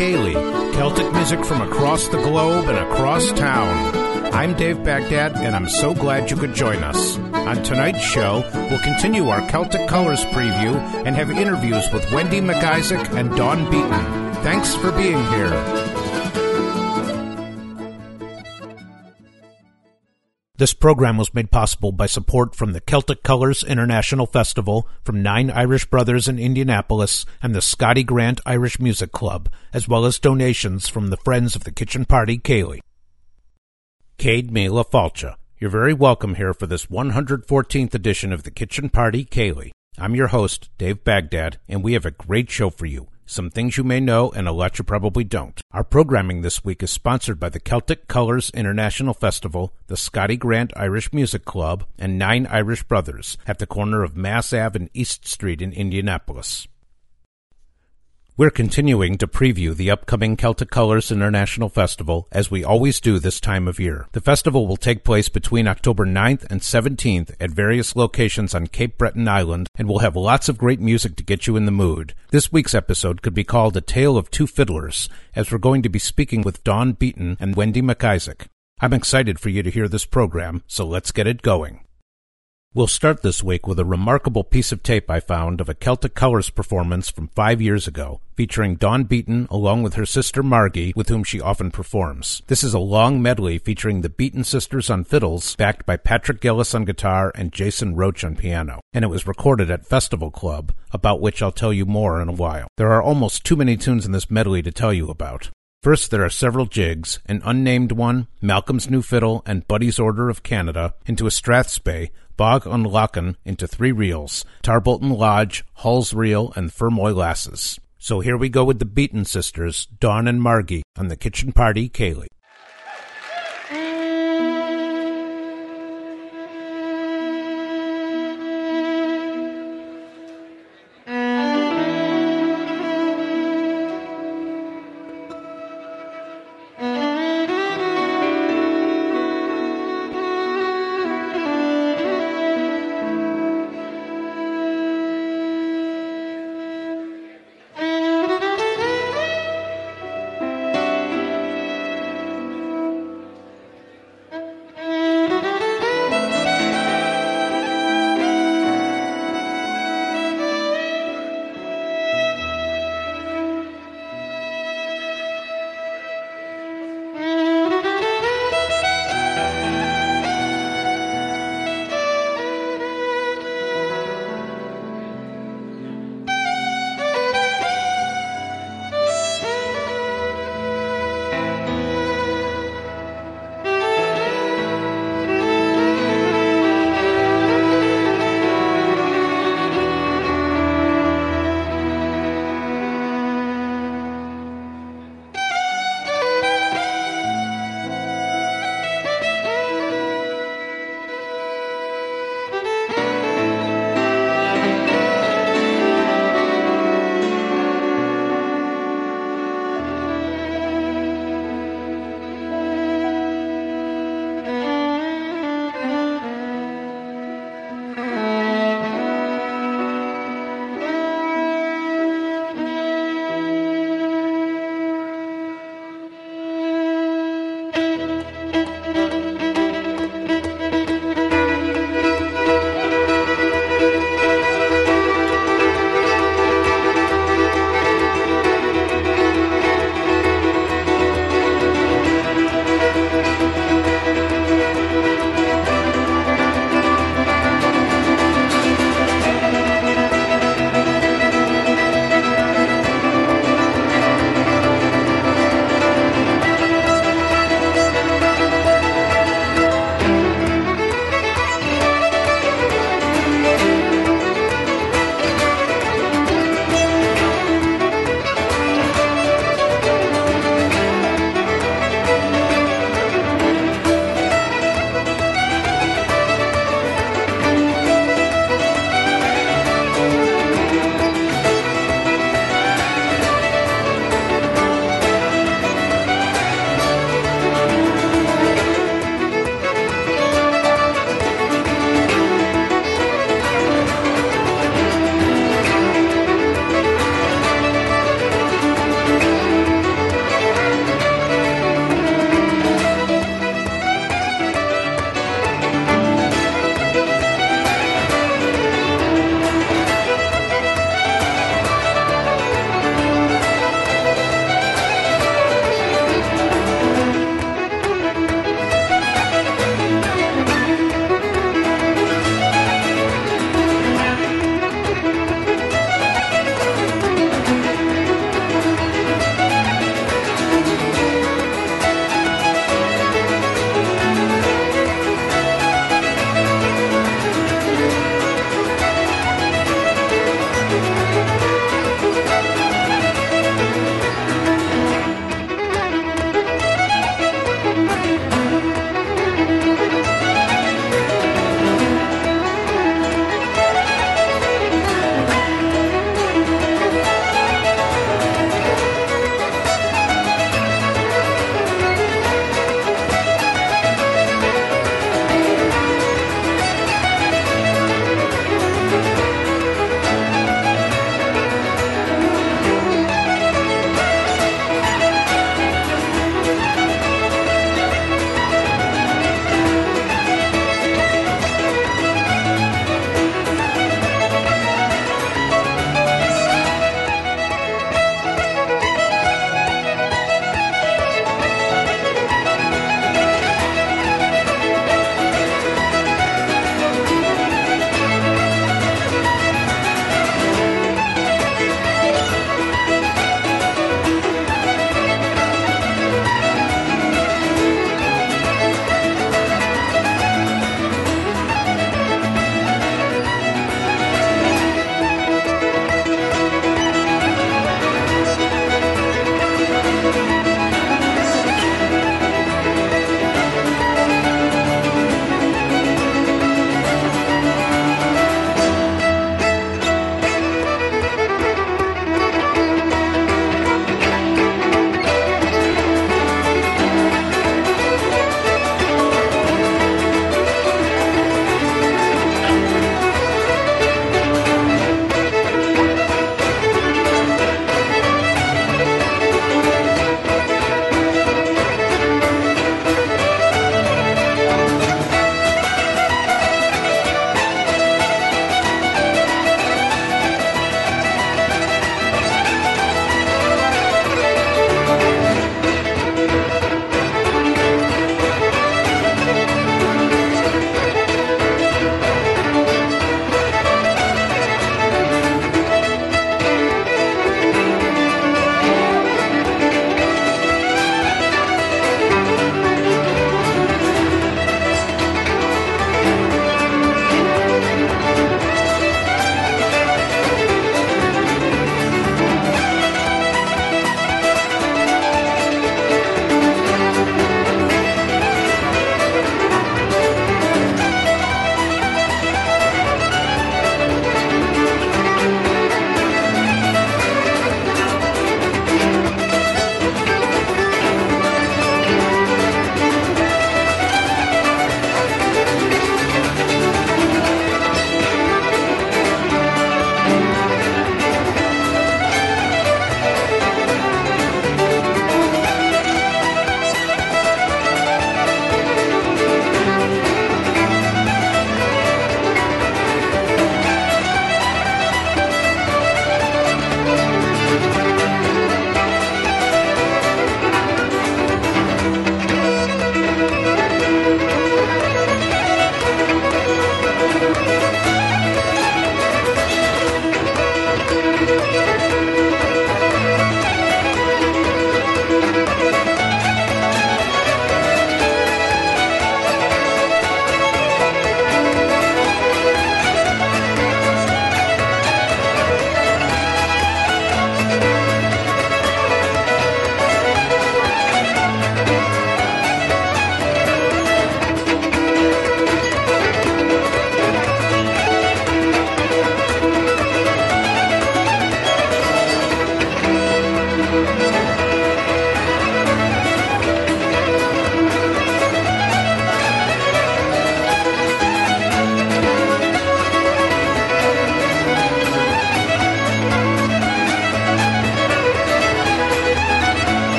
Céilidh, Celtic music from across the globe and across town. I'm Dave Baghdad, and I'm so glad you could join us. On tonight's show, we'll continue our Celtic Colors preview and have interviews with Wendy McIsaac and Dawn Beaton. Thanks for being here. This program was made possible by support from the Celtic Colors International Festival, from Nine Irish Brothers in Indianapolis, and the Scotty Grant Irish Music Club, as well as donations from the Friends of the Kitchen Party, Céilidh. Céad Míle Fáilte. You're very welcome here for this 114th edition of the Kitchen Party, Céilidh. I'm your host, Dave Baghdad, and we have a great show for you. Some things you may know and a lot you probably don't. Our programming this week is sponsored by the Celtic Colors International Festival, the Scotty Grant Irish Music Club, and Nine Irish Brothers at the corner of Mass Ave and East Street in Indianapolis. We're continuing to preview the upcoming Celtic Colors International Festival, as we always do this time of year. The festival will take place between October 9th and 17th at various locations on Cape Breton Island, and we'll have lots of great music to get you in the mood. This week's episode could be called A Tale of Two Fiddlers, as we're going to be speaking with Dawn Beaton and Wendy McIsaac. I'm excited for you to hear this program, so let's get it going. We'll start this week with a remarkable piece of tape I found of a Celtic Colors performance from 5 years ago, featuring Dawn Beaton along with her sister Margie, with whom she often performs. This is a long medley featuring the Beaton sisters on fiddles, backed by Patrick Gillis on guitar and Jason Roach on piano, and it was recorded at Festival Club, about which I'll tell you more in a while. There are almost too many tunes in this medley to tell you about. First, there are several jigs, an unnamed one, Malcolm's New Fiddle, and Buddy's Order of Canada, into a strathspey, Bog an Lochain, into three reels, Tarbolton Lodge, Hull's Reel, and Fermoy Lasses. So here we go with the Beaton sisters, Dawn and Margie, on the Kitchen Party, Céilidh.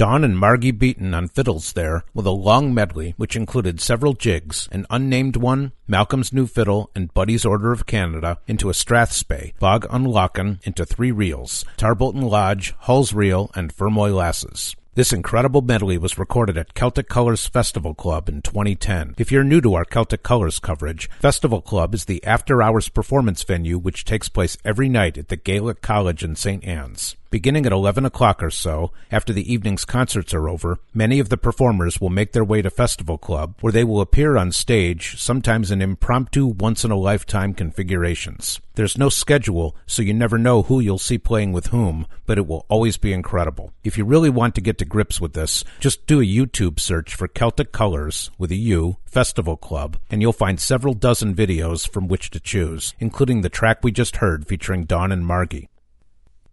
Dawn and Margie Beaton on fiddles there, with a long medley which included several jigs, an unnamed one, Malcolm's New Fiddle, and Buddy's Order of Canada, into a strathspey, Bog an Lochain, into three reels, Tarbolton Lodge, Hull's Reel, and Fermoy Lasses. This incredible medley was recorded at Celtic Colors Festival Club in 2010. If you're new to our Celtic Colors coverage, Festival Club is the after-hours performance venue which takes place every night at the Gaelic College in St. Anne's. Beginning at 11 o'clock or so, after the evening's concerts are over, many of the performers will make their way to Festival Club, where they will appear on stage, sometimes in impromptu, once-in-a-lifetime configurations. There's no schedule, so you never know who you'll see playing with whom, but it will always be incredible. If you really want to get to grips with this, just do a YouTube search for Celtic Colors, with a U, Festival Club, and you'll find several dozen videos from which to choose, including the track we just heard featuring Dawn and Margie.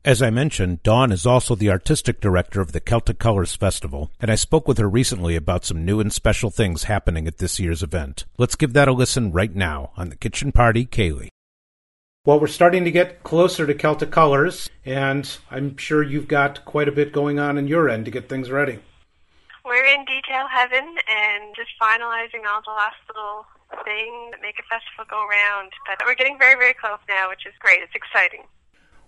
As I mentioned, Dawn is also the artistic director of the Celtic Colors Festival, and I spoke with her recently about some new and special things happening at this year's event. Let's give that a listen right now on the Kitchen Party, Céilidh. Well, we're starting to get closer to Celtic Colors, and I'm sure you've got quite a bit going on in your end to get things ready. We're in detail heaven and just finalizing all the last little things that make a festival go round, but we're getting very, very close now, which is great. It's exciting.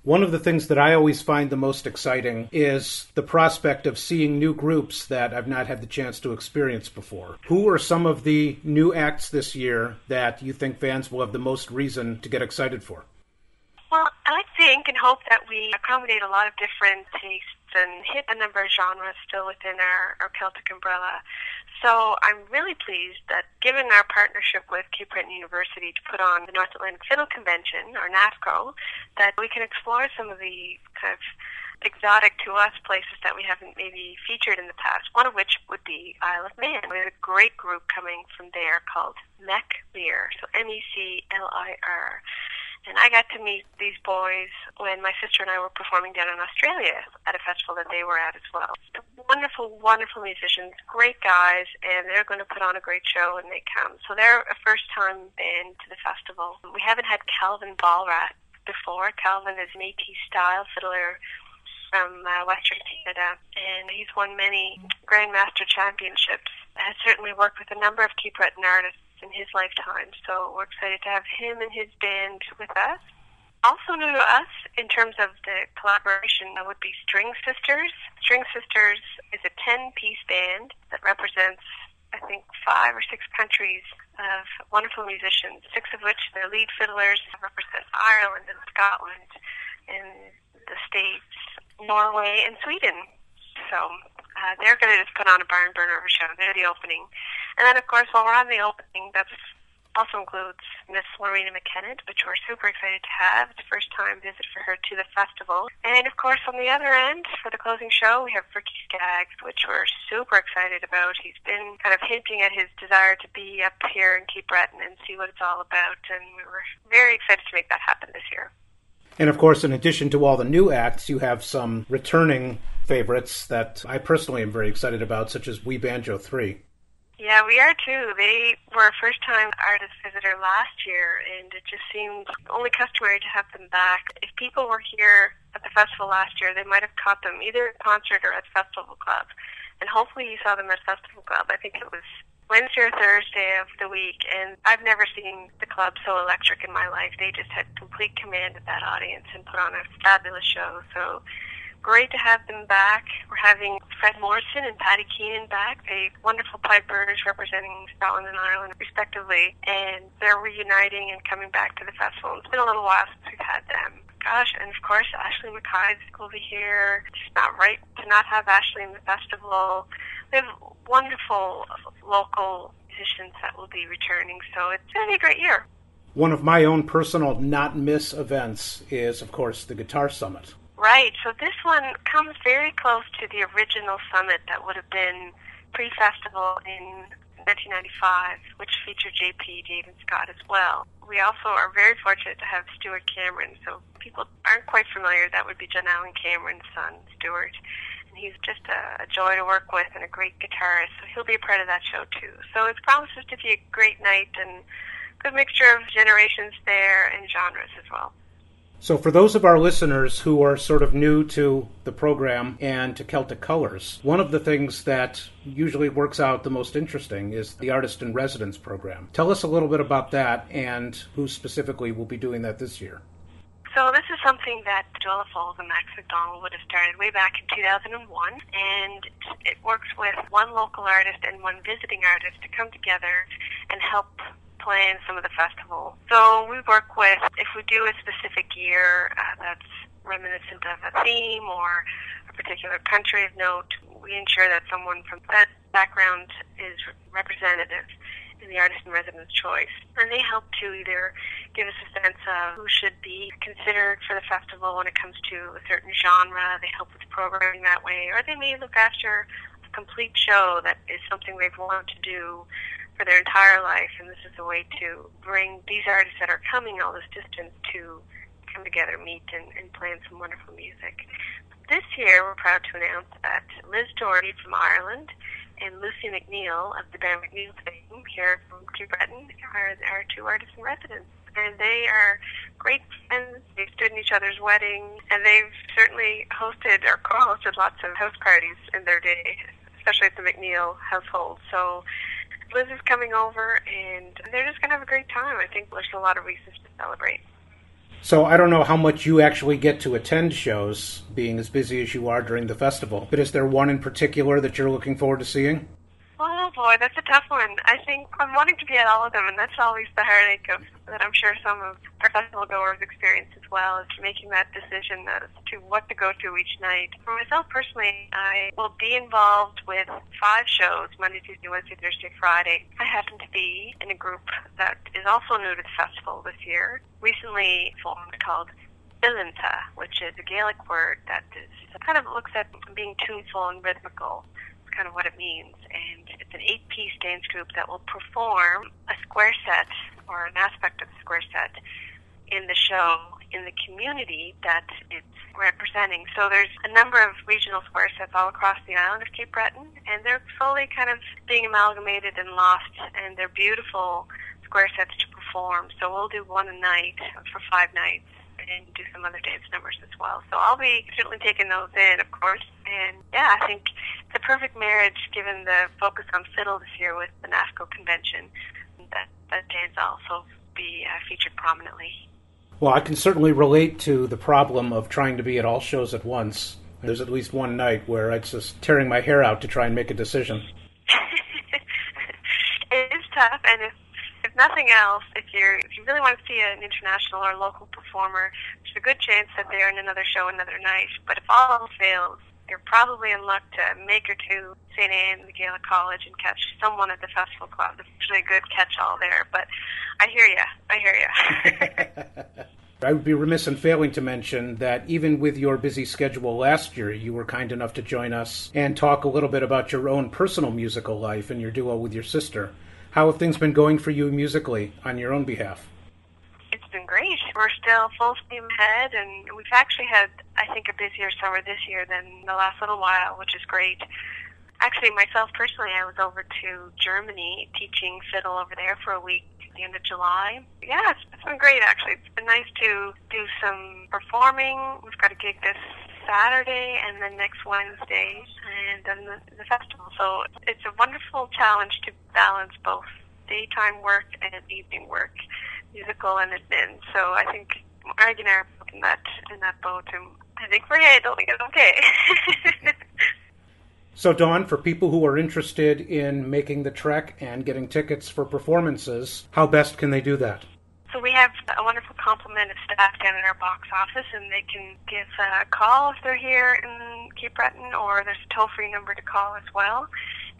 One of the things that I always find the most exciting is the prospect of seeing new groups that I've not had the chance to experience before. Who are some of the new acts this year that you think fans will have the most reason to get excited for? Well, I think and hope that we accommodate a lot of different tastes and hit a number of genres still within our Celtic umbrella. So I'm really pleased that given our partnership with Cape Breton University to put on the North Atlantic Fiddle Convention, or NAFCO, that we can explore some of the kind of exotic to us places that we haven't maybe featured in the past, one of which would be Isle of Man. We have a great group coming from there called MECLIR, so MECLIR. And I got to meet these boys when my sister and I were performing down in Australia at a festival that they were at as well. Wonderful, wonderful musicians, great guys, and they're going to put on a great show when they come. So they're a first-time band to the festival. We haven't had Calvin Ballrat before. Calvin is an Métis-style fiddler from Western Canada, and he's won many Grandmaster Championships. Has certainly worked with a number of Cape Breton artists in his lifetime, so we're excited to have him and his band with us. Also new to us in terms of the collaboration would be String Sisters. String Sisters is a 10-piece band that represents, I think, 5 or 6 countries of wonderful musicians, 6 of which their lead fiddlers represent Ireland and Scotland and the States, Norway, and Sweden. So they're going to just put on a barn burner of a show. They're the opening. And then, of course, while we're on the opening, that also includes Miss Lorena McKennett, which we're super excited to have. It's the first-time visit for her to the festival. And, of course, on the other end, for the closing show, we have Ricky Skaggs, which we're super excited about. He's been kind of hinting at his desire to be up here in Cape Breton and see what it's all about, and we were very excited to make that happen this year. And, of course, in addition to all the new acts, you have some returning favorites that I personally am very excited about, such as We Banjo 3. Yeah, we are too. They were a first-time artist visitor last year, and it just seemed only customary to have them back. If people were here at the festival last year, they might have caught them either at concert or at Festival Club. And hopefully you saw them at Festival Club. I think it was Wednesday or Thursday of the week, and I've never seen the club so electric in my life. They just had complete command of that audience and put on a fabulous show, so great to have them back. We're having Fred Morrison and Patty Keenan back. They wonderful pipers representing Scotland and Ireland, respectively. And they're reuniting and coming back to the festival. It's been a little while since we've had them. Gosh, and of course, Ashley Mackay will be here. It's not right to not have Ashley in the festival. We have wonderful local musicians that will be returning, so it's going to be a great year. One of my own personal not-miss events is, of course, the Guitar Summit. Right, so this one comes very close to the original summit that would have been pre-festival in 1995, which featured JP, Dave, and Scott as well. We also are very fortunate to have Stuart Cameron, so people aren't quite familiar. That would be John Allen Cameron's son, Stuart, and he's just a joy to work with and a great guitarist, so he'll be a part of that show too. So it promises to be a great night and a good mixture of generations there and genres as well. So for those of our listeners who are sort of new to the program and to Celtic Colors, one of the things that usually works out the most interesting is the Artist in Residence program. Tell us a little bit about that and who specifically will be doing that this year. So this is something that Joella Falls and Max McDonald would have started way back in 2001, and it works with one local artist and one visiting artist to come together and help plan some of the festival. So we work with, if we do a specific year that's reminiscent of a theme or a particular country of note, we ensure that someone from that background is representative in the artist in residence choice. And they help to either give us a sense of who should be considered for the festival when it comes to a certain genre. They help with programming that way, or they may look after a complete show that is something they've wanted to do for their entire life, and this is a way to bring these artists that are coming all this distance to come together, meet, and plan some wonderful music. This year, we're proud to announce that Liz Doherty from Ireland and Lucy McNeil of the band McNeil fame here from Cape Breton are our two artists in residence, and they are great friends. They've stood in each other's weddings, and they've certainly hosted or co-hosted lots of house parties in their day, especially at the McNeil household. So Liz is coming over, and they're just going to have a great time. I think there's a lot of reasons to celebrate. So I don't know how much you actually get to attend shows, being as busy as you are during the festival, but is there one in particular that you're looking forward to seeing? Oh boy, that's a tough one. I think I'm wanting to be at all of them, and that's always the heartache of that I'm sure some of our festival goers experience as well, is making that decision as to what to go to each night. For myself personally, I will be involved with 5 shows, Monday, Tuesday, Wednesday, Thursday, Friday. I happen to be in a group that is also new to the festival this year, recently formed, called Ilintha, which is a Gaelic word that is kind of looks at being tuneful and rhythmical. Kind of what it means, and it's an 8-piece dance group that will perform a square set or an aspect of the square set in the show in the community that it's representing. So there's a number of regional square sets all across the island of Cape Breton, and they're slowly kind of being amalgamated and lost, and they're beautiful square sets to perform. So we'll do one a night for 5 nights and do some other dance numbers as well. So I'll be certainly taking those in, of course. And yeah, I think it's a perfect marriage given the focus on fiddle this year with the NAFCO convention. That dance also be featured prominently. Well, I can certainly relate to the problem of trying to be at all shows at once. There's at least one night where it's just tearing my hair out to try and make a decision. It is tough, and if nothing else, if you really want to see an international or local performer, there's a good chance that they're in another show another night. But if all fails, you're probably in luck to make or to St. Anne's, the Gaelic College, and catch someone at the festival club. There's usually a good catch-all there, but I hear you. I would be remiss in failing to mention that even with your busy schedule last year, you were kind enough to join us and talk a little bit about your own personal musical life and your duo with your sister. How have things been going for you musically on your own behalf? It's been great. We're still full steam ahead, and we've actually had, I think, a busier summer this year than the last little while, which is great. Actually, myself personally, I was over to Germany teaching fiddle over there for a week at the end of July. Yeah, it's been great, actually. It's been nice to do some performing. We've got a gig this Saturday and then next Wednesday, and then the festival. So it's a wonderful challenge to balance both daytime work and evening work, musical and admin. So I think Margie and I are in that boat, and I think we're handling it okay. So Dawn, for people who are interested in making the trek and getting tickets for performances, how best can they do that? So we have a wonderful complement of staff down in our box office, and they can give a call if they're here in Cape Breton, or there's a toll-free number to call as well.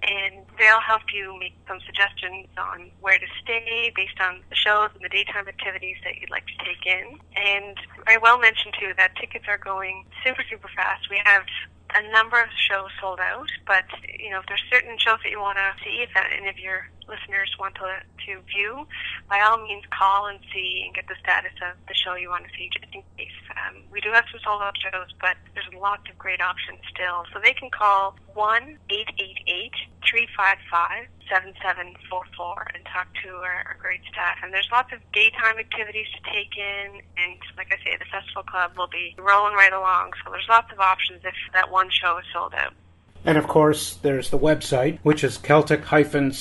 And they'll help you make some suggestions on where to stay based on the shows and the daytime activities that you'd like to take in. And I will mention, too, that tickets are going super, super fast. We have a number of shows sold out, but, you know, if there's certain shows that you want to see, if any of your listeners want to view, by all means call and see and get the status of the show you want to see, just in case. We do have some sold-out shows, but there's lots of great options still. So they can call 1-888-355-7744 and talk to our great staff. And there's lots of daytime activities to take in. And like I say, the Festival Club will be rolling right along. So there's lots of options if that one show is sold out. And, of course, there's the website, which is Celtic-COLOURS.com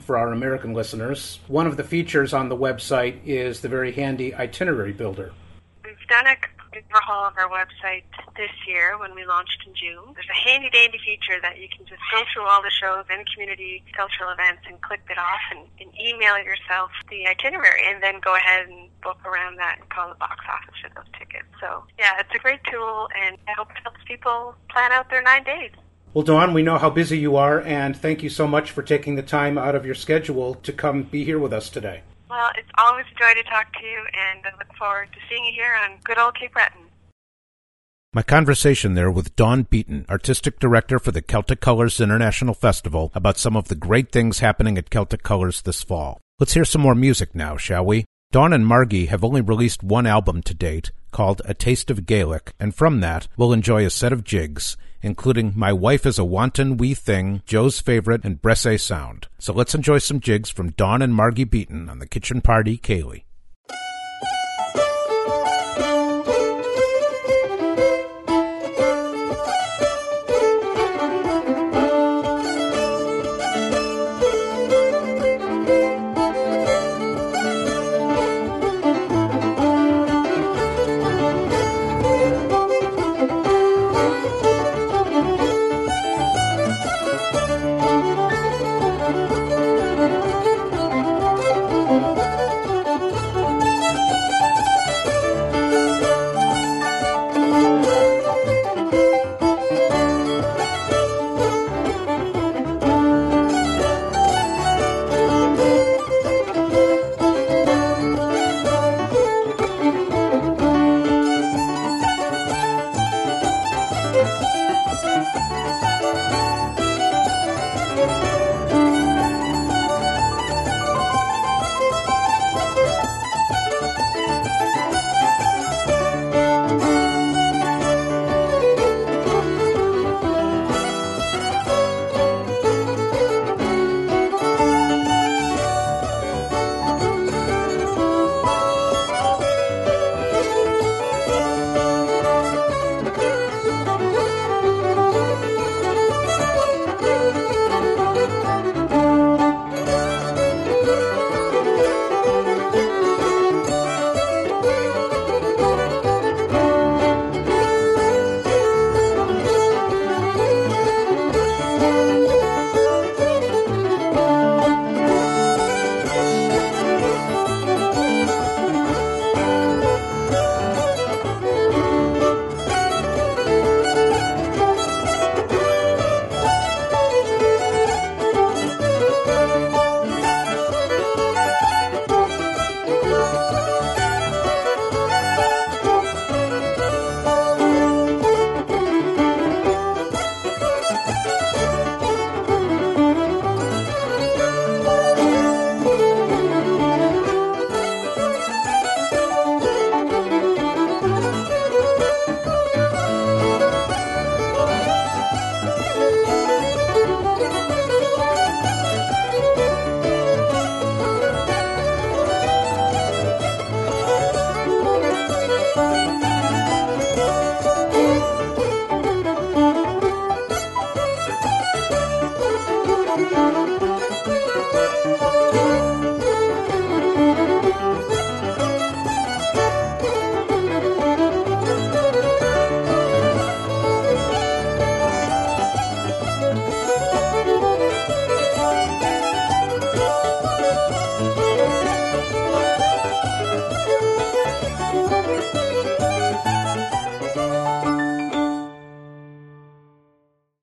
for our American listeners. One of the features on the website is the very handy itinerary builder. We've done a overhaul of our website this year when we launched in June. There's a handy-dandy feature that you can just go through all the shows and community cultural events and click it off and email yourself the itinerary and then go ahead and book around that and call the box office for those tickets. So, yeah, it's a great tool, and I hope it helps people plan out their 9 days. Well, Dawn, we know how busy you are, and thank you so much for taking the time out of your schedule to come be here with us today. Well, it's always a joy to talk to you, and I look forward to seeing you here on good old Cape Breton. My conversation there with Dawn Beaton, Artistic Director for the Celtic Colors International Festival, about some of the great things happening at Celtic Colors this fall. Let's hear some more music now, shall we? Dawn and Margie have only released one album to date, called A Taste of Gaelic, and from that, we'll enjoy a set of jigs, including My Wife is a Wanton Wee Thing, Joe's Favorite, and Bresse Sound. So let's enjoy some jigs from Dawn and Margie Beaton on the Kitchen Party, Céilidh.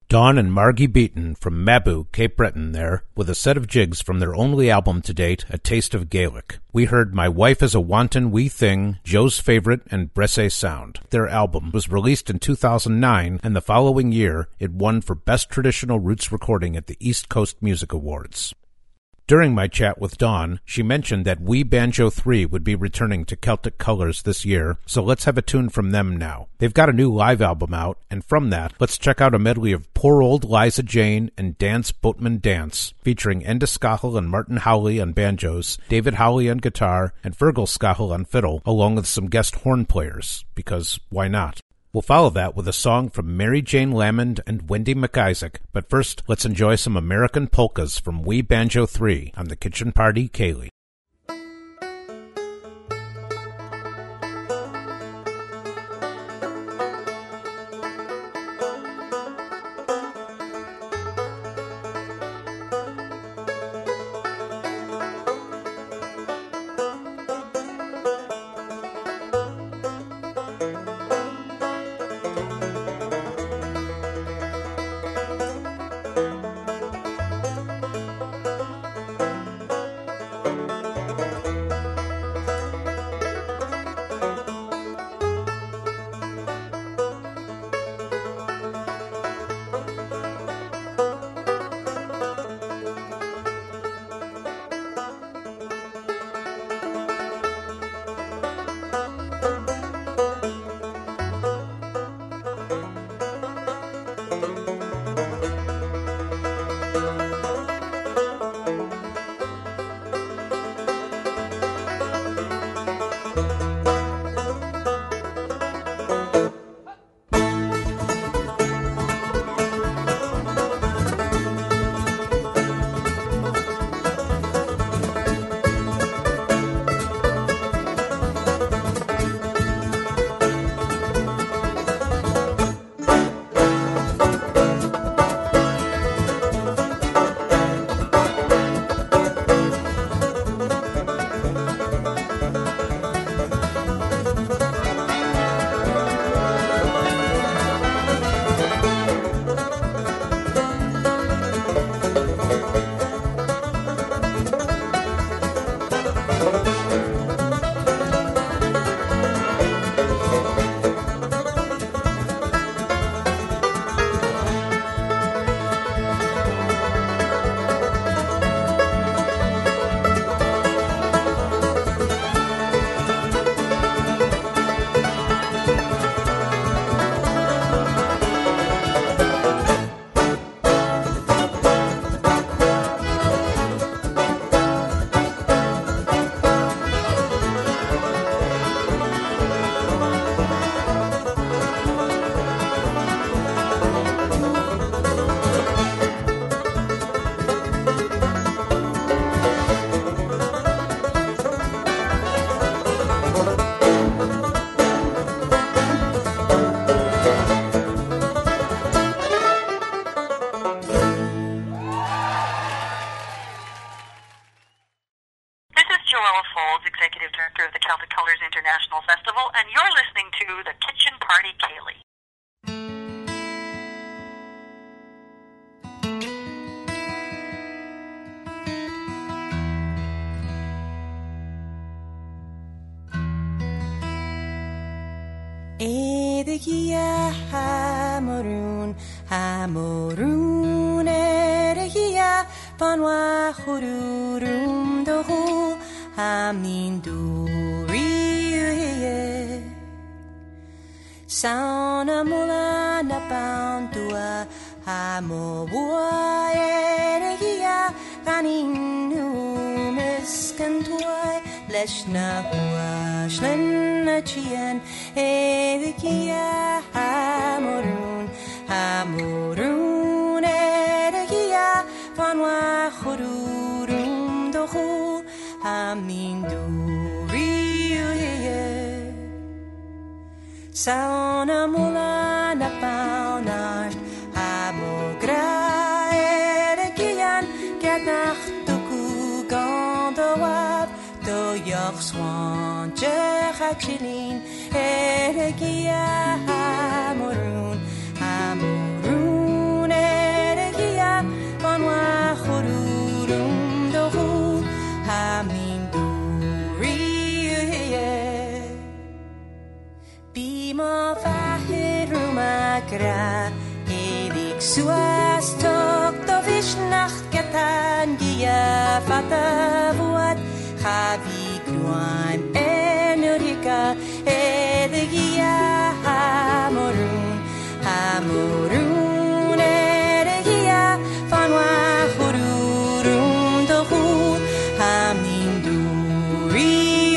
Dawn and Margie Beaton from Mabu, Cape Breton there, with a set of jigs from their only album to date, A Taste of Gaelic. We heard My Wife is a Wanton Wee Thing, Joe's Favorite, and Bresse Sound. Their album was released in 2009, and the following year, it won for Best Traditional Roots Recording at the East Coast Music Awards. During my chat with Dawn, she mentioned that We Banjo 3 would be returning to Celtic Colors this year, so let's have a tune from them now. They've got a new live album out, and from that, let's check out a medley of Poor Old Liza Jane and Dance Boatman Dance, featuring Enda Scahill and Martin Howley on banjos, David Howley on guitar, and Fergal Scahill on fiddle, along with some guest horn players, because why not? We'll follow that with a song from Mary Jane Lamond and Wendy McIsaac, but first, let's enjoy some American polkas from We Banjo 3 on the Kitchen Party Céilidh. Ewig suas tok to vish nacht getan gia. fata vuat Javi Kluan Enurica Edegia Hamorun Hamorun Edegia Fanwa Hururun Dohu Haminduri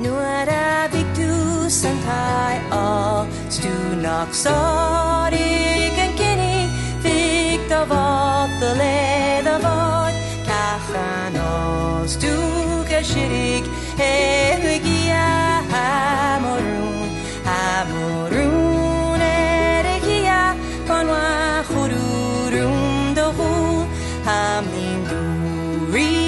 Nuara Victu Santai all Stunak Sori Kankini Victor Vot the Leda Vot Kachanos Duka Shirik Edegia Hamorun Hamorun Edegia Fanwa Hururun Dohu Haminduri.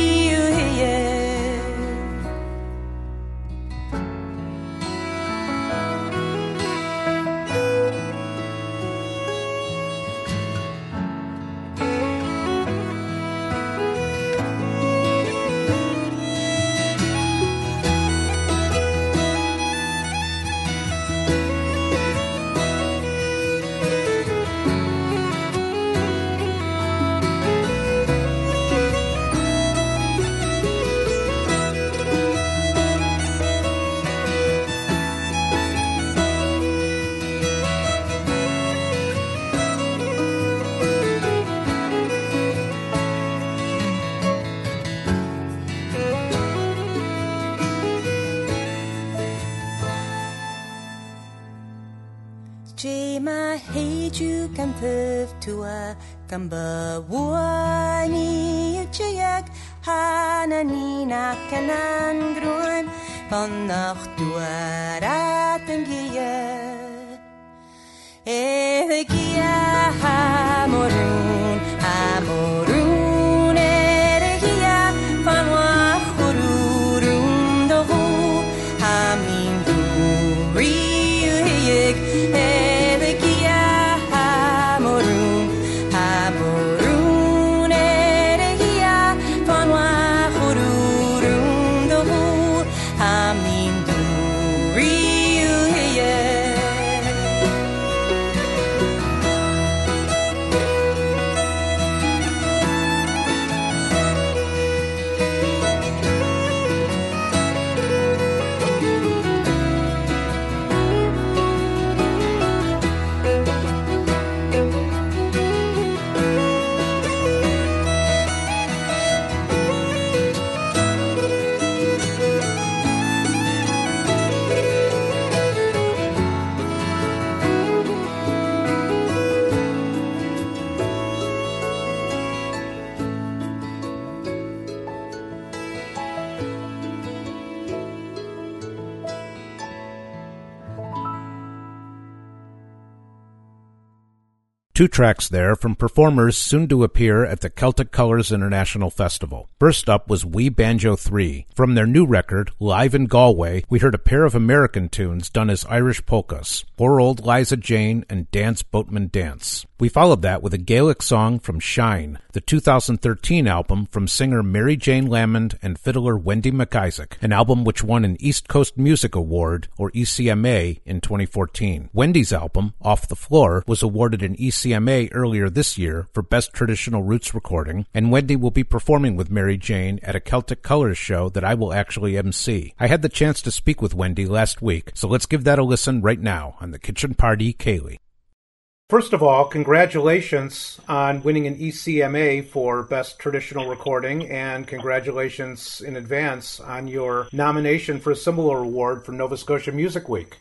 You can live to a Kamba Wani Jayak Hananina Kanandruin Panach Duaratangia Eregia Hamorun Hamorun Eregia Fanwa Hururun Dohu Hamindu Riyek. Two tracks there from performers soon to appear at the Celtic Colors International Festival. First up was We Banjo 3. From their new record, Live in Galway, we heard a pair of American tunes done as Irish polkas, Poor Old Liza Jane and Dance Boatman Dance. We followed that with a Gaelic song from Shine, the 2013 album from singer Mary Jane Lamond and fiddler Wendy McIsaac, an album which won an East Coast Music Award, or ECMA, in 2014. Wendy's album, Off the Floor, was awarded an ECMA earlier this year for Best Traditional Roots Recording, and Wendy will be performing with Mary Jane at a Celtic Colors show that I will actually MC. I had the chance to speak with Wendy last week, so let's give that a listen right now on The Kitchen Party, Céilidh. First of all, congratulations on winning an ECMA for Best Traditional Recording, and congratulations in advance on your nomination for a similar award from Nova Scotia Music Week.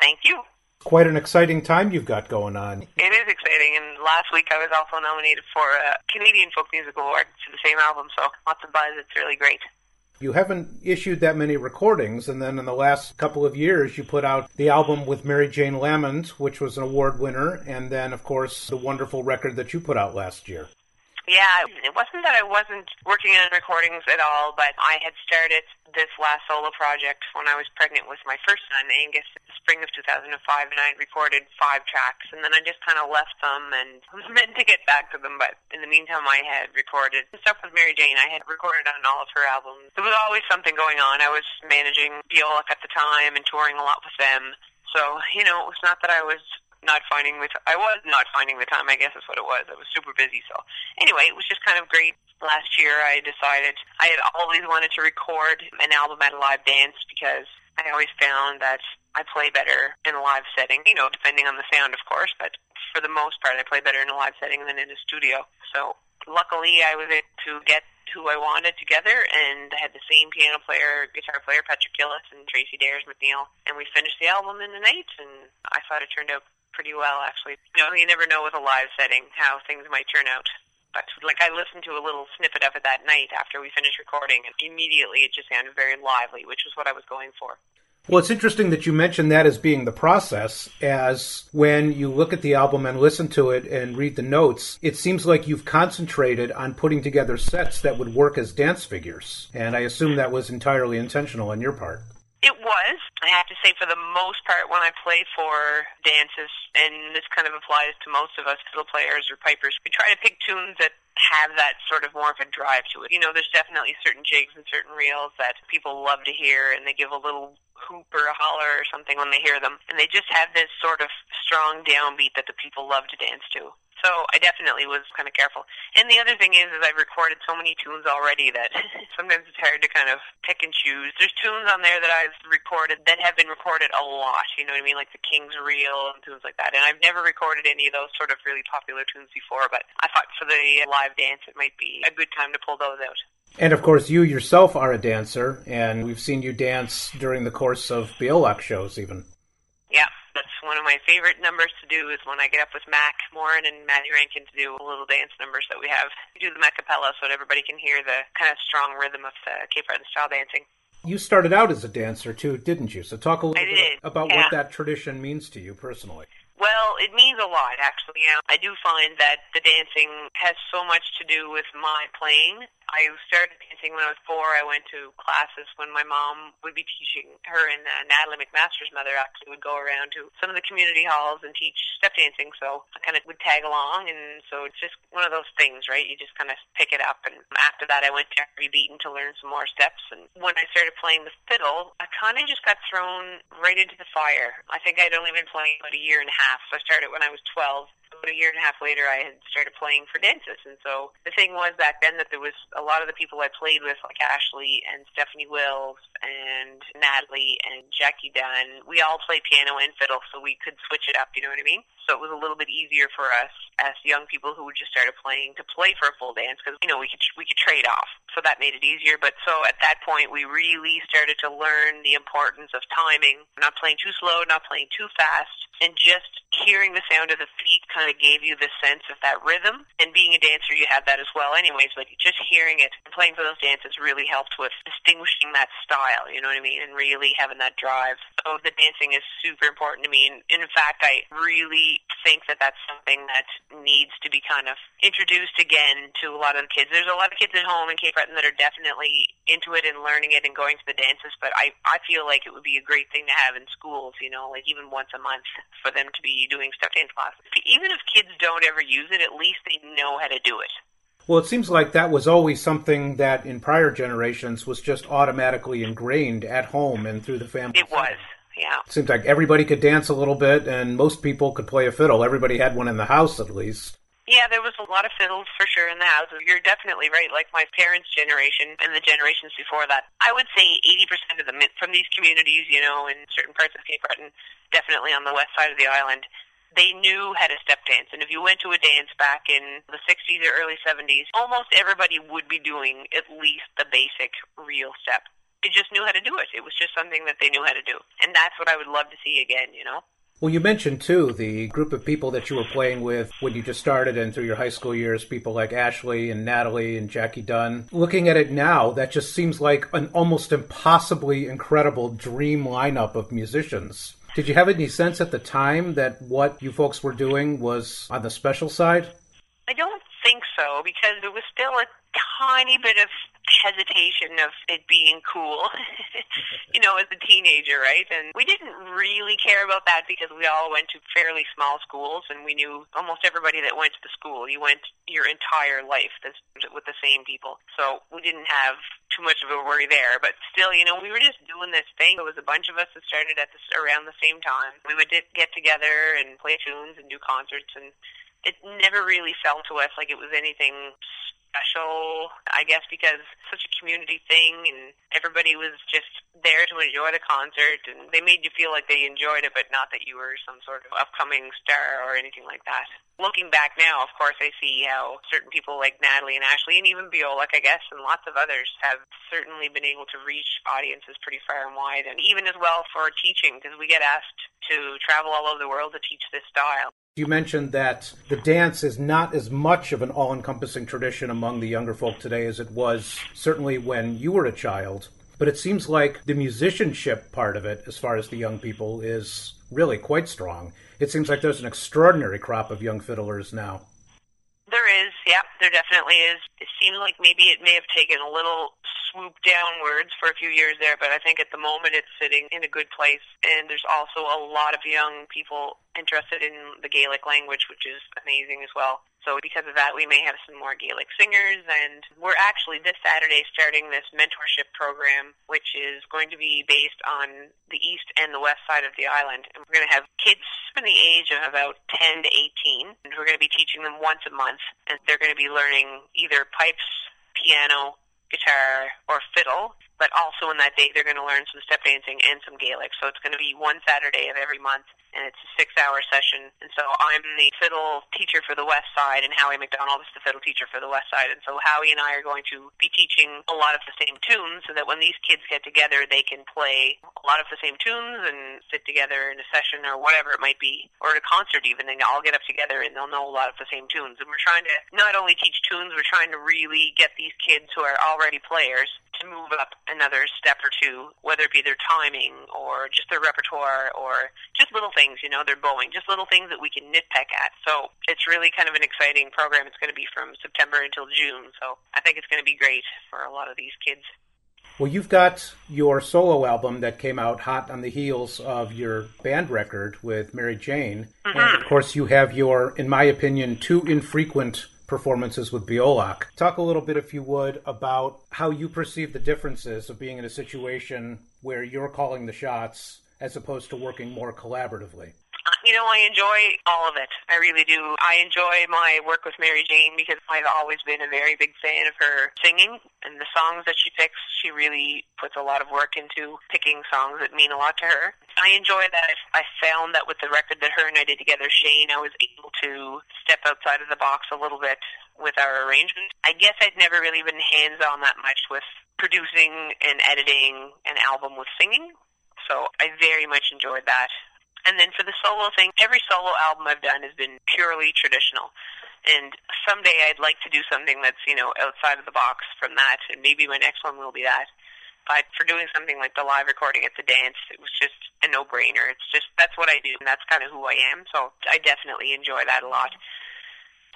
Thank you. Quite an exciting time you've got going on. It is exciting, and last week I was also nominated for a Canadian Folk Music Award for the same album, so lots of buzz. It's really great. You haven't issued that many recordings, and then in the last couple of years you put out the album with Mary Jane Lamond, which was an award winner, and then, of course, the wonderful record that you put out last year. Yeah, it wasn't that I wasn't working on recordings at all, but I had started this last solo project when I was pregnant with my first son, Angus, in the spring of 2005, and I had recorded 5 tracks, and then I just kind of left them and meant to get back to them, but in the meantime I had recorded stuff with Mary Jane. I had recorded on all of her albums. There was always something going on. I was managing Bjork at the time and touring a lot with them, so, you know, it was not that I was I was not finding the time, I guess is what it was. I was super busy. So anyway, it was just kind of great. Last year I decided I had always wanted to record an album at a live dance because I always found that I play better in a live setting, you know, depending on the sound, of course, but for the most part I play better in a live setting than in a studio. So luckily I was able to get who I wanted together, and I had the same piano player, guitar player, Patrick Gillis and Tracy Dares McNeil, and we finished the album in the night, and I thought it turned out pretty well, actually. You know, you never know with a live setting how things might turn out. But, like, I listened to a little snippet of it that night after we finished recording, and immediately it just sounded very lively, which was what I was going for. Well, it's interesting that you mentioned that as being the process, as when you look at the album and listen to it and read the notes, it seems like you've concentrated on putting together sets that would work as dance figures, and I assume that was entirely intentional on your part. It was. I have to say, for the most part, when I play for dances, and this kind of applies to most of us fiddle players or pipers, we try to pick tunes that have that sort of more of a drive to it. You know, there's definitely certain jigs and certain reels that people love to hear, and they give a little hoop or a holler or something when they hear them. And they just have this sort of strong downbeat that the people love to dance to. So I definitely was kind of careful. And the other thing is I've recorded so many tunes already that sometimes it's hard to kind of pick and choose. There's tunes on there that I've recorded that have been recorded a lot, you know what I mean, like the King's Reel and tunes like that. And I've never recorded any of those sort of really popular tunes before, but I thought for the live dance it might be a good time to pull those out. And, of course, you yourself are a dancer, and we've seen you dance during the course of Beolock shows even. Yeah. That's one of my favorite numbers to do is when I get up with Mac Morin and Maddie Rankin to do little dance numbers that we have. We do them a cappella so that everybody can hear the kind of strong rhythm of the Cape Breton style dancing. You started out as a dancer, too, didn't you? So talk a little bit about what that tradition means to you personally. Well, it means a lot, actually. You know, I do find that the dancing has so much to do with my playing. I started dancing when I was 4. I went to classes when my mom would be teaching. Her and Natalie McMaster's mother actually would go around to some of the community halls and teach step dancing, so I kind of would tag along, and so it's just one of those things, right? You just kind of pick it up, and after that I went to Mary Beaton to learn some more steps, and when I started playing the fiddle, I kind of just got thrown right into the fire. I think I'd only been playing about a year and a half. So I started when I was 12. About a year and a half later, I had started playing for dances. And so the thing was back then that there was a lot of the people I played with, like Ashley and Stephanie Wills and Natalie and Jackie Dunn, we all play piano and fiddle, so we could switch it up, you know what I mean? So it was a little bit easier for us as young people who just started playing to play for a full dance because, you know, we could trade off. So that made it easier. But so at that point, we really started to learn the importance of timing, not playing too slow, not playing too fast, and just hearing the sound of the feet kind of gave you this sense of that rhythm. And being a dancer, you have that as well anyways, but just hearing it and playing for those dances really helped with distinguishing that style, you know what I mean, and really having that drive. So the dancing is super important to me, and in fact, I really think that that's something that needs to be kind of introduced again to a lot of the kids. There's a lot of kids at home in Cape Breton that are definitely into it and learning it and going to the dances, but I feel like it would be a great thing to have in schools, you know, like even once a month for them to be doing step dance classes. Even if kids don't ever use it, at least they know how to do it. Well, it seems like that was always something that in prior generations was just automatically ingrained at home and through the family. It was, yeah. It seems like everybody could dance a little bit, and most people could play a fiddle. Everybody had one in the house, at least. Yeah, there was a lot of fiddles for sure in the house. You're definitely right, like my parents' generation and the generations before that. I would say 80% of them from these communities, you know, in certain parts of Cape Breton, definitely on the west side of the island, they knew how to step dance. And if you went to a dance back in the 60s or early 70s, almost everybody would be doing at least the basic real step. They just knew how to do it. It was just something that they knew how to do. And that's what I would love to see again, you know? Well, you mentioned, too, the group of people that you were playing with when you just started and through your high school years, people like Ashley and Natalie and Jackie Dunn. Looking at it now, that just seems like an almost impossibly incredible dream lineup of musicians. Did you have any sense at the time that what you folks were doing was on the special side? I don't think so, because there was still a tiny bit of hesitation of it being cool, you know, as a teenager, right? And we didn't really care about that because we all went to fairly small schools, and we knew almost everybody that went to the school. You went your entire life with the same people. So we didn't have too much of a worry there. But still, you know, we were just doing this thing. There was a bunch of us that started at this, around the same time. We would get together and play tunes and do concerts, and it never really felt to us like it was anything special, I guess, because such a community thing, and everybody was just there to enjoy the concert, and they made you feel like they enjoyed it, but not that you were some sort of upcoming star or anything like that. Looking back now, of course, I see how certain people like Natalie and Ashley, and even Biolik, I guess, and lots of others have certainly been able to reach audiences pretty far and wide, and even as well for teaching, because we get asked to travel all over the world to teach this style. You mentioned that the dance is not as much of an all-encompassing tradition among the younger folk today as it was certainly when you were a child, but it seems like the musicianship part of it, as far as the young people, is really quite strong. It seems like there's an extraordinary crop of young fiddlers now. There is, yeah, there definitely is. It seems like maybe it may have taken a little swoop downwards for a few years there, but I think at the moment it's sitting in a good place, and there's also a lot of young people interested in the Gaelic language, which is amazing as well. So because of that, we may have some more Gaelic singers, and we're actually this Saturday starting this mentorship program, which is going to be based on the east and the west side of the island. And we're going to have kids from the age of about 10 to 18, and we're going to be teaching them once a month, and they're going to be learning either pipes, piano, guitar, or fiddle, but also in that day they're going to learn some step dancing and some Gaelic. So it's going to be one Saturday of every month, and it's a 6-hour session. And so I'm the fiddle teacher for the West Side, and Howie McDonald is the fiddle teacher for the West Side. And so Howie and I are going to be teaching a lot of the same tunes so that when these kids get together, they can play a lot of the same tunes and sit together in a session or whatever it might be, or at a concert even, and all get up together and they'll know a lot of the same tunes. And we're trying to not only teach tunes, we're trying to really get these kids who are already players to move up another step or two, whether it be their timing or just their repertoire or just little things, you know, their bowing, just little things that we can nitpick at. So it's really kind of an exciting program. It's going to be from September until June, so I think it's going to be great for a lot of these kids. Well, you've got your solo album that came out hot on the heels of your band record with Mary Jane, and of course you have your, in my opinion, too infrequent performances with Biolik. Talk a little bit, if you would, about how you perceive the differences of being in a situation where you're calling the shots as opposed to working more collaboratively. You know, I enjoy all of it. I really do. I enjoy my work with Mary Jane because I've always been a very big fan of her singing and the songs that she picks. She really puts a lot of work into picking songs that mean a lot to her. I enjoy that. I found that with the record that her and I did together, Shane, I was able to step outside of the box a little bit with our arrangement. I guess I'd never really been hands-on that much with producing and editing an album with singing, so I very much enjoyed that. And then for the solo thing, every solo album I've done has been purely traditional. And someday I'd like to do something that's, you know, outside of the box from that, and maybe my next one will be that. But for doing something like the live recording at the dance, it was just a no-brainer. It's just, that's what I do, and that's kind of who I am, so I definitely enjoy that a lot.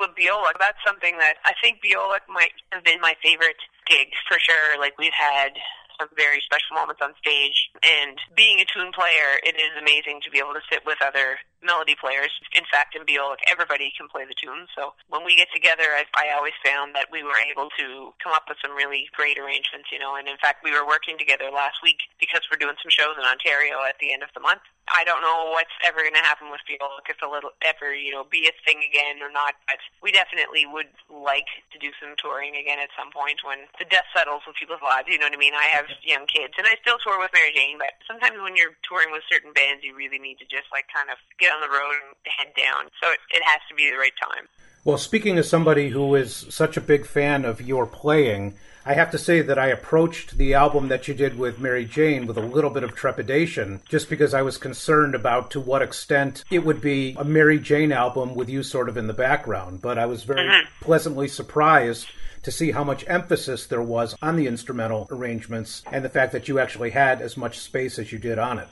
With Biolik, that's something that I think Biolik might have been my favorite gig, for sure. Like, we've had some very special moments on stage, and being a tune player, it is amazing to be able to sit with other melody players. In fact, in Biolik, everybody can play the tunes, so when we get together, I always found that we were able to come up with some really great arrangements, you know, and in fact, we were working together last week because we're doing some shows in Ontario at the end of the month. I don't know what's ever going to happen with Biolik, if it'll ever, you know, be a thing again or not, but we definitely would like to do some touring again at some point when the dust settles with people's lives, you know what I mean? I have young kids, and I still tour with Mary Jane, but sometimes when you're touring with certain bands, you really need to just, like, kind of get on the road and head down, so it has to be the right time. Well, speaking as somebody who is such a big fan of your playing, I have to say that I approached the album that you did with Mary Jane with a little bit of trepidation, just because I was concerned about to what extent it would be a Mary Jane album with you sort of in the background. But I was very pleasantly surprised to see how much emphasis there was on the instrumental arrangements and the fact that you actually had as much space as you did on it.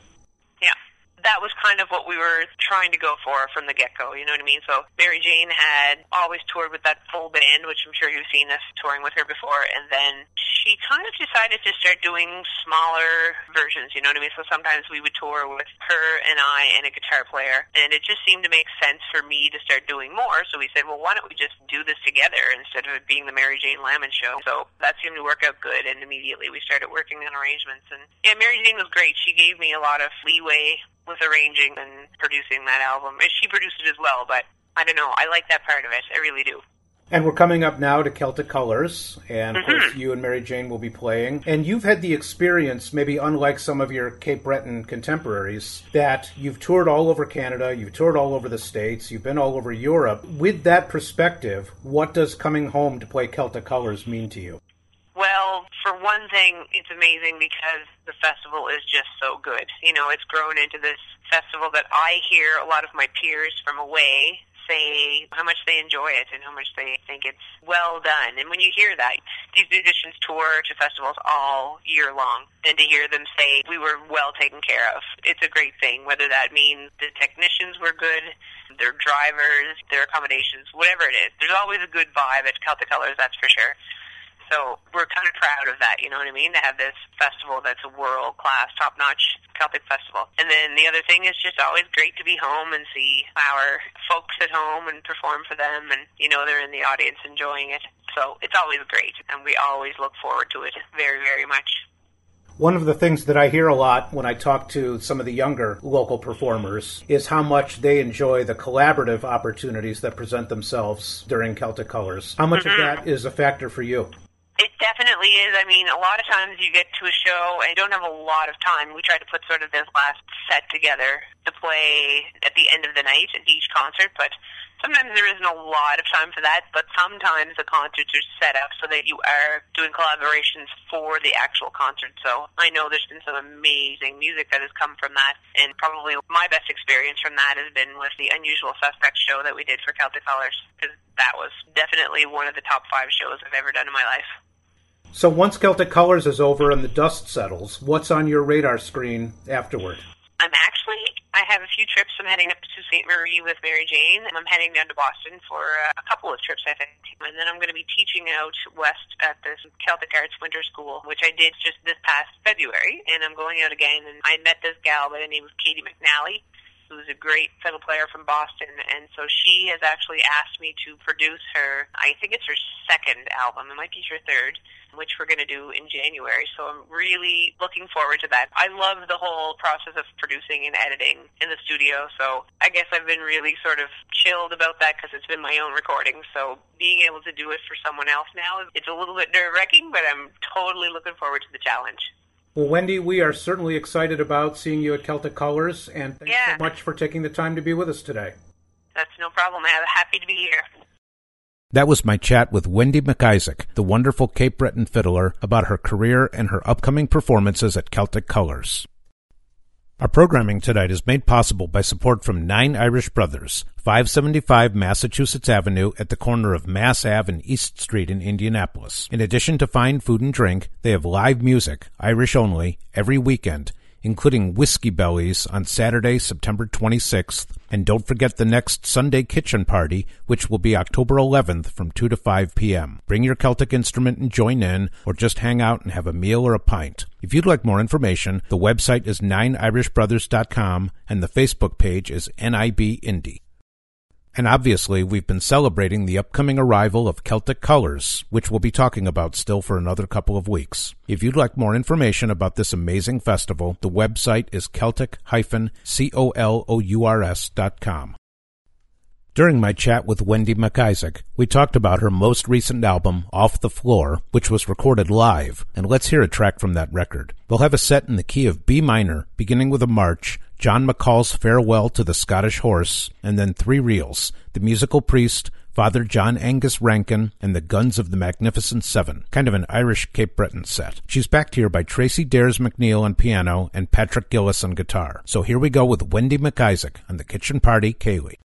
that was kind of what we were trying to go for from the get-go, you know what I mean? So Mary Jane had always toured with that full band, which I'm sure you've seen us touring with her before, and then she kind of decided to start doing smaller versions, you know what I mean? So sometimes we would tour with her and I and a guitar player, and it just seemed to make sense for me to start doing more, so we said, well, why don't we just do this together instead of it being the Mary Jane Lamond show? So that seemed to work out good, and immediately we started working on arrangements. And yeah, Mary Jane was great. She gave me a lot of leeway with arranging and producing that album. She produced it as well, but I don't know. I like that part of it. I really do. And we're coming up now to Celtic Colors, and of course you and Mary Jane will be playing. And you've had the experience, maybe unlike some of your Cape Breton contemporaries, that you've toured all over Canada, you've toured all over the States, you've been all over Europe. With that perspective, what does coming home to play Celtic Colors mean to you? Well, for one thing, it's amazing because the festival is just so good. You know, it's grown into this festival that I hear a lot of my peers from away say how much they enjoy it and how much they think it's well done. And when you hear that, these musicians tour to festivals all year long, and to hear them say we were well taken care of, it's a great thing, whether that means the technicians were good, their drivers, their accommodations, whatever it is. There's always a good vibe at Celtic Colors, that's for sure. So we're kind of proud of that, you know what I mean, to have this festival that's a world-class, top-notch Celtic festival. And then the other thing is just always great to be home and see our folks at home and perform for them, and, you know, they're in the audience enjoying it. So it's always great, and we always look forward to it very, very much. One of the things that I hear a lot when I talk to some of the younger local performers is how much they enjoy the collaborative opportunities that present themselves during Celtic Colors. How much of that is a factor for you? It definitely is. I mean, a lot of times you get to a show and you don't have a lot of time. We try to put sort of this last set together to play at the end of the night at each concert, but sometimes there isn't a lot of time for that. But sometimes the concerts are set up so that you are doing collaborations for the actual concert. So I know there's been some amazing music that has come from that, and probably my best experience from that has been with the Unusual Suspects show that we did for Celtic Colors, because that was definitely one of the top 5 shows I've ever done in my life. So once Celtic Colors is over and the dust settles, what's on your radar screen afterward? I have a few trips. I'm heading up to St. Marie with Mary Jane, and I'm heading down to Boston for a couple of trips, I think. And then I'm going to be teaching out west at this Celtic Arts Winter School, which I did just this past February, and I'm going out again. And I met this gal by the name of Katie McNally, who's a great fiddle player from Boston, and so she has actually asked me to produce her, I think it's her second album, it might be her third, which we're going to do in January, so I'm really looking forward to that. I love the whole process of producing and editing in the studio, so I guess I've been really sort of chilled about that because it's been my own recording, so being able to do it for someone else now, it's a little bit nerve-wracking, but I'm totally looking forward to the challenge. Well, Wendy, we are certainly excited about seeing you at Celtic Colors, and thanks so much for taking the time to be with us today. That's no problem. I'm happy to be here. That was my chat with Wendy McIsaac, the wonderful Cape Breton fiddler, about her career and her upcoming performances at Celtic Colors. Our programming tonight is made possible by support from Nine Irish Brothers, 575 Massachusetts Avenue at the corner of Mass Ave and East Street in Indianapolis. In addition to fine food and drink, they have live music, Irish only, every weekend, including Whiskey Bellies on Saturday, September 26th, and don't forget the next Sunday Kitchen Party, which will be October 11th from 2 to 5 p.m. Bring your Celtic instrument and join in, or just hang out and have a meal or a pint. If you'd like more information, the website is 9irishbrothers.com, and the Facebook page is NIB Indie. And obviously, we've been celebrating the upcoming arrival of Celtic Colors, which we'll be talking about still for another couple of weeks. If you'd like more information about this amazing festival, the website is celtic-colors.com. During my chat with Wendy McIsaac, we talked about her most recent album, Off the Floor, which was recorded live, and let's hear a track from that record. We'll have a set in the key of B minor, beginning with a march, John McCall's Farewell to the Scottish Horse, and then 3 reels, The Musical Priest, Father John Angus Rankin, and the Guns of the Magnificent Seven, kind of an Irish Cape Breton set. She's backed here by Tracy Dares McNeil on piano and Patrick Gillis on guitar. So here we go with Wendy McIsaac on The Kitchen Party, Céilidh.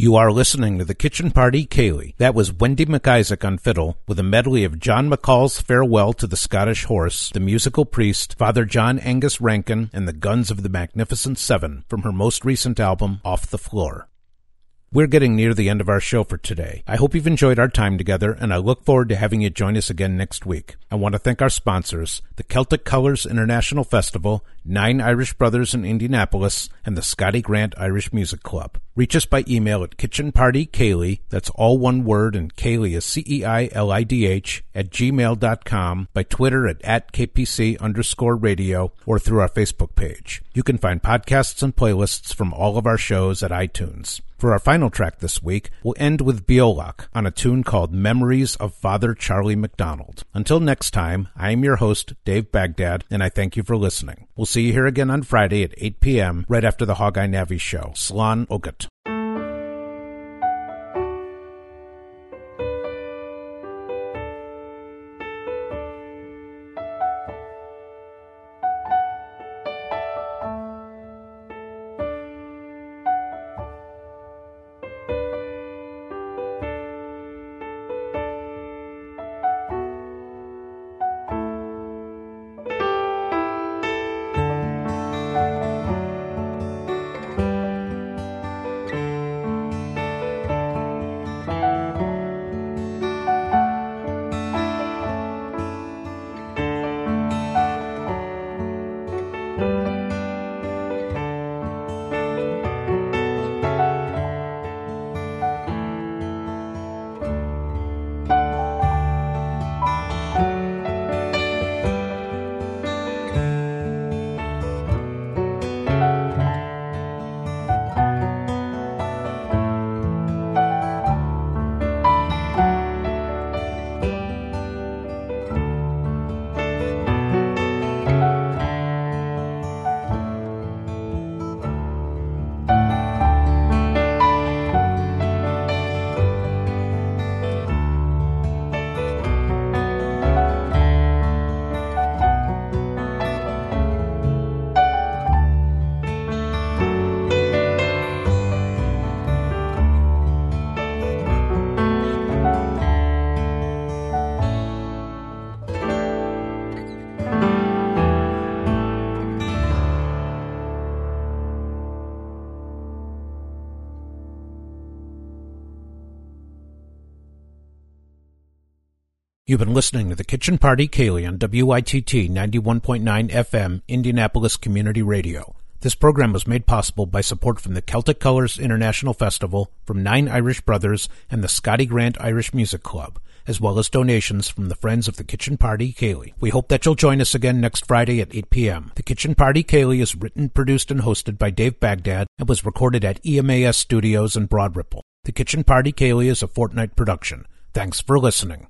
You are listening to The Kitchen Party Cayley. That was Wendy McIsaac on fiddle with a medley of John McCall's Farewell to the Scottish Horse, The Musical Priest, Father John Angus Rankin, and the Guns of the Magnificent Seven from her most recent album, Off the Floor. We're getting near the end of our show for today. I hope you've enjoyed our time together, and I look forward to having you join us again next week. I want to thank our sponsors, the Celtic Colors International Festival, Nine Irish Brothers in Indianapolis, and the Scotty Grant Irish Music Club. Reach us by email at kitchenpartycaylidh, that's all one word, and Caylidh is C-E-I-L-I-D-H, @gmail.com, by Twitter at @KPC_radio, or through our Facebook page. You can find podcasts and playlists from all of our shows at iTunes. For our final track this week, we'll end with Beolach on a tune called Memories of Father Charlie MacDonald. Until next time, I am your host, Dave Baghdad, and I thank you for listening. We'll see you here again on Friday at 8 p.m. right after the Hog Eye Navi show. Slán Ogat. You've been listening to The Kitchen Party Caylidh on WITT 91.9 FM, Indianapolis Community Radio. This program was made possible by support from the Celtic Colors International Festival, from Nine Irish Brothers, and the Scotty Grant Irish Music Club, as well as donations from the Friends of the Kitchen Party Caylidh. We hope that you'll join us again next Friday at 8 p.m. The Kitchen Party Caylidh is written, produced, and hosted by Dave Baghdad and was recorded at EMAS Studios in Broad Ripple. The Kitchen Party Caylidh is a Fortnite production. Thanks for listening.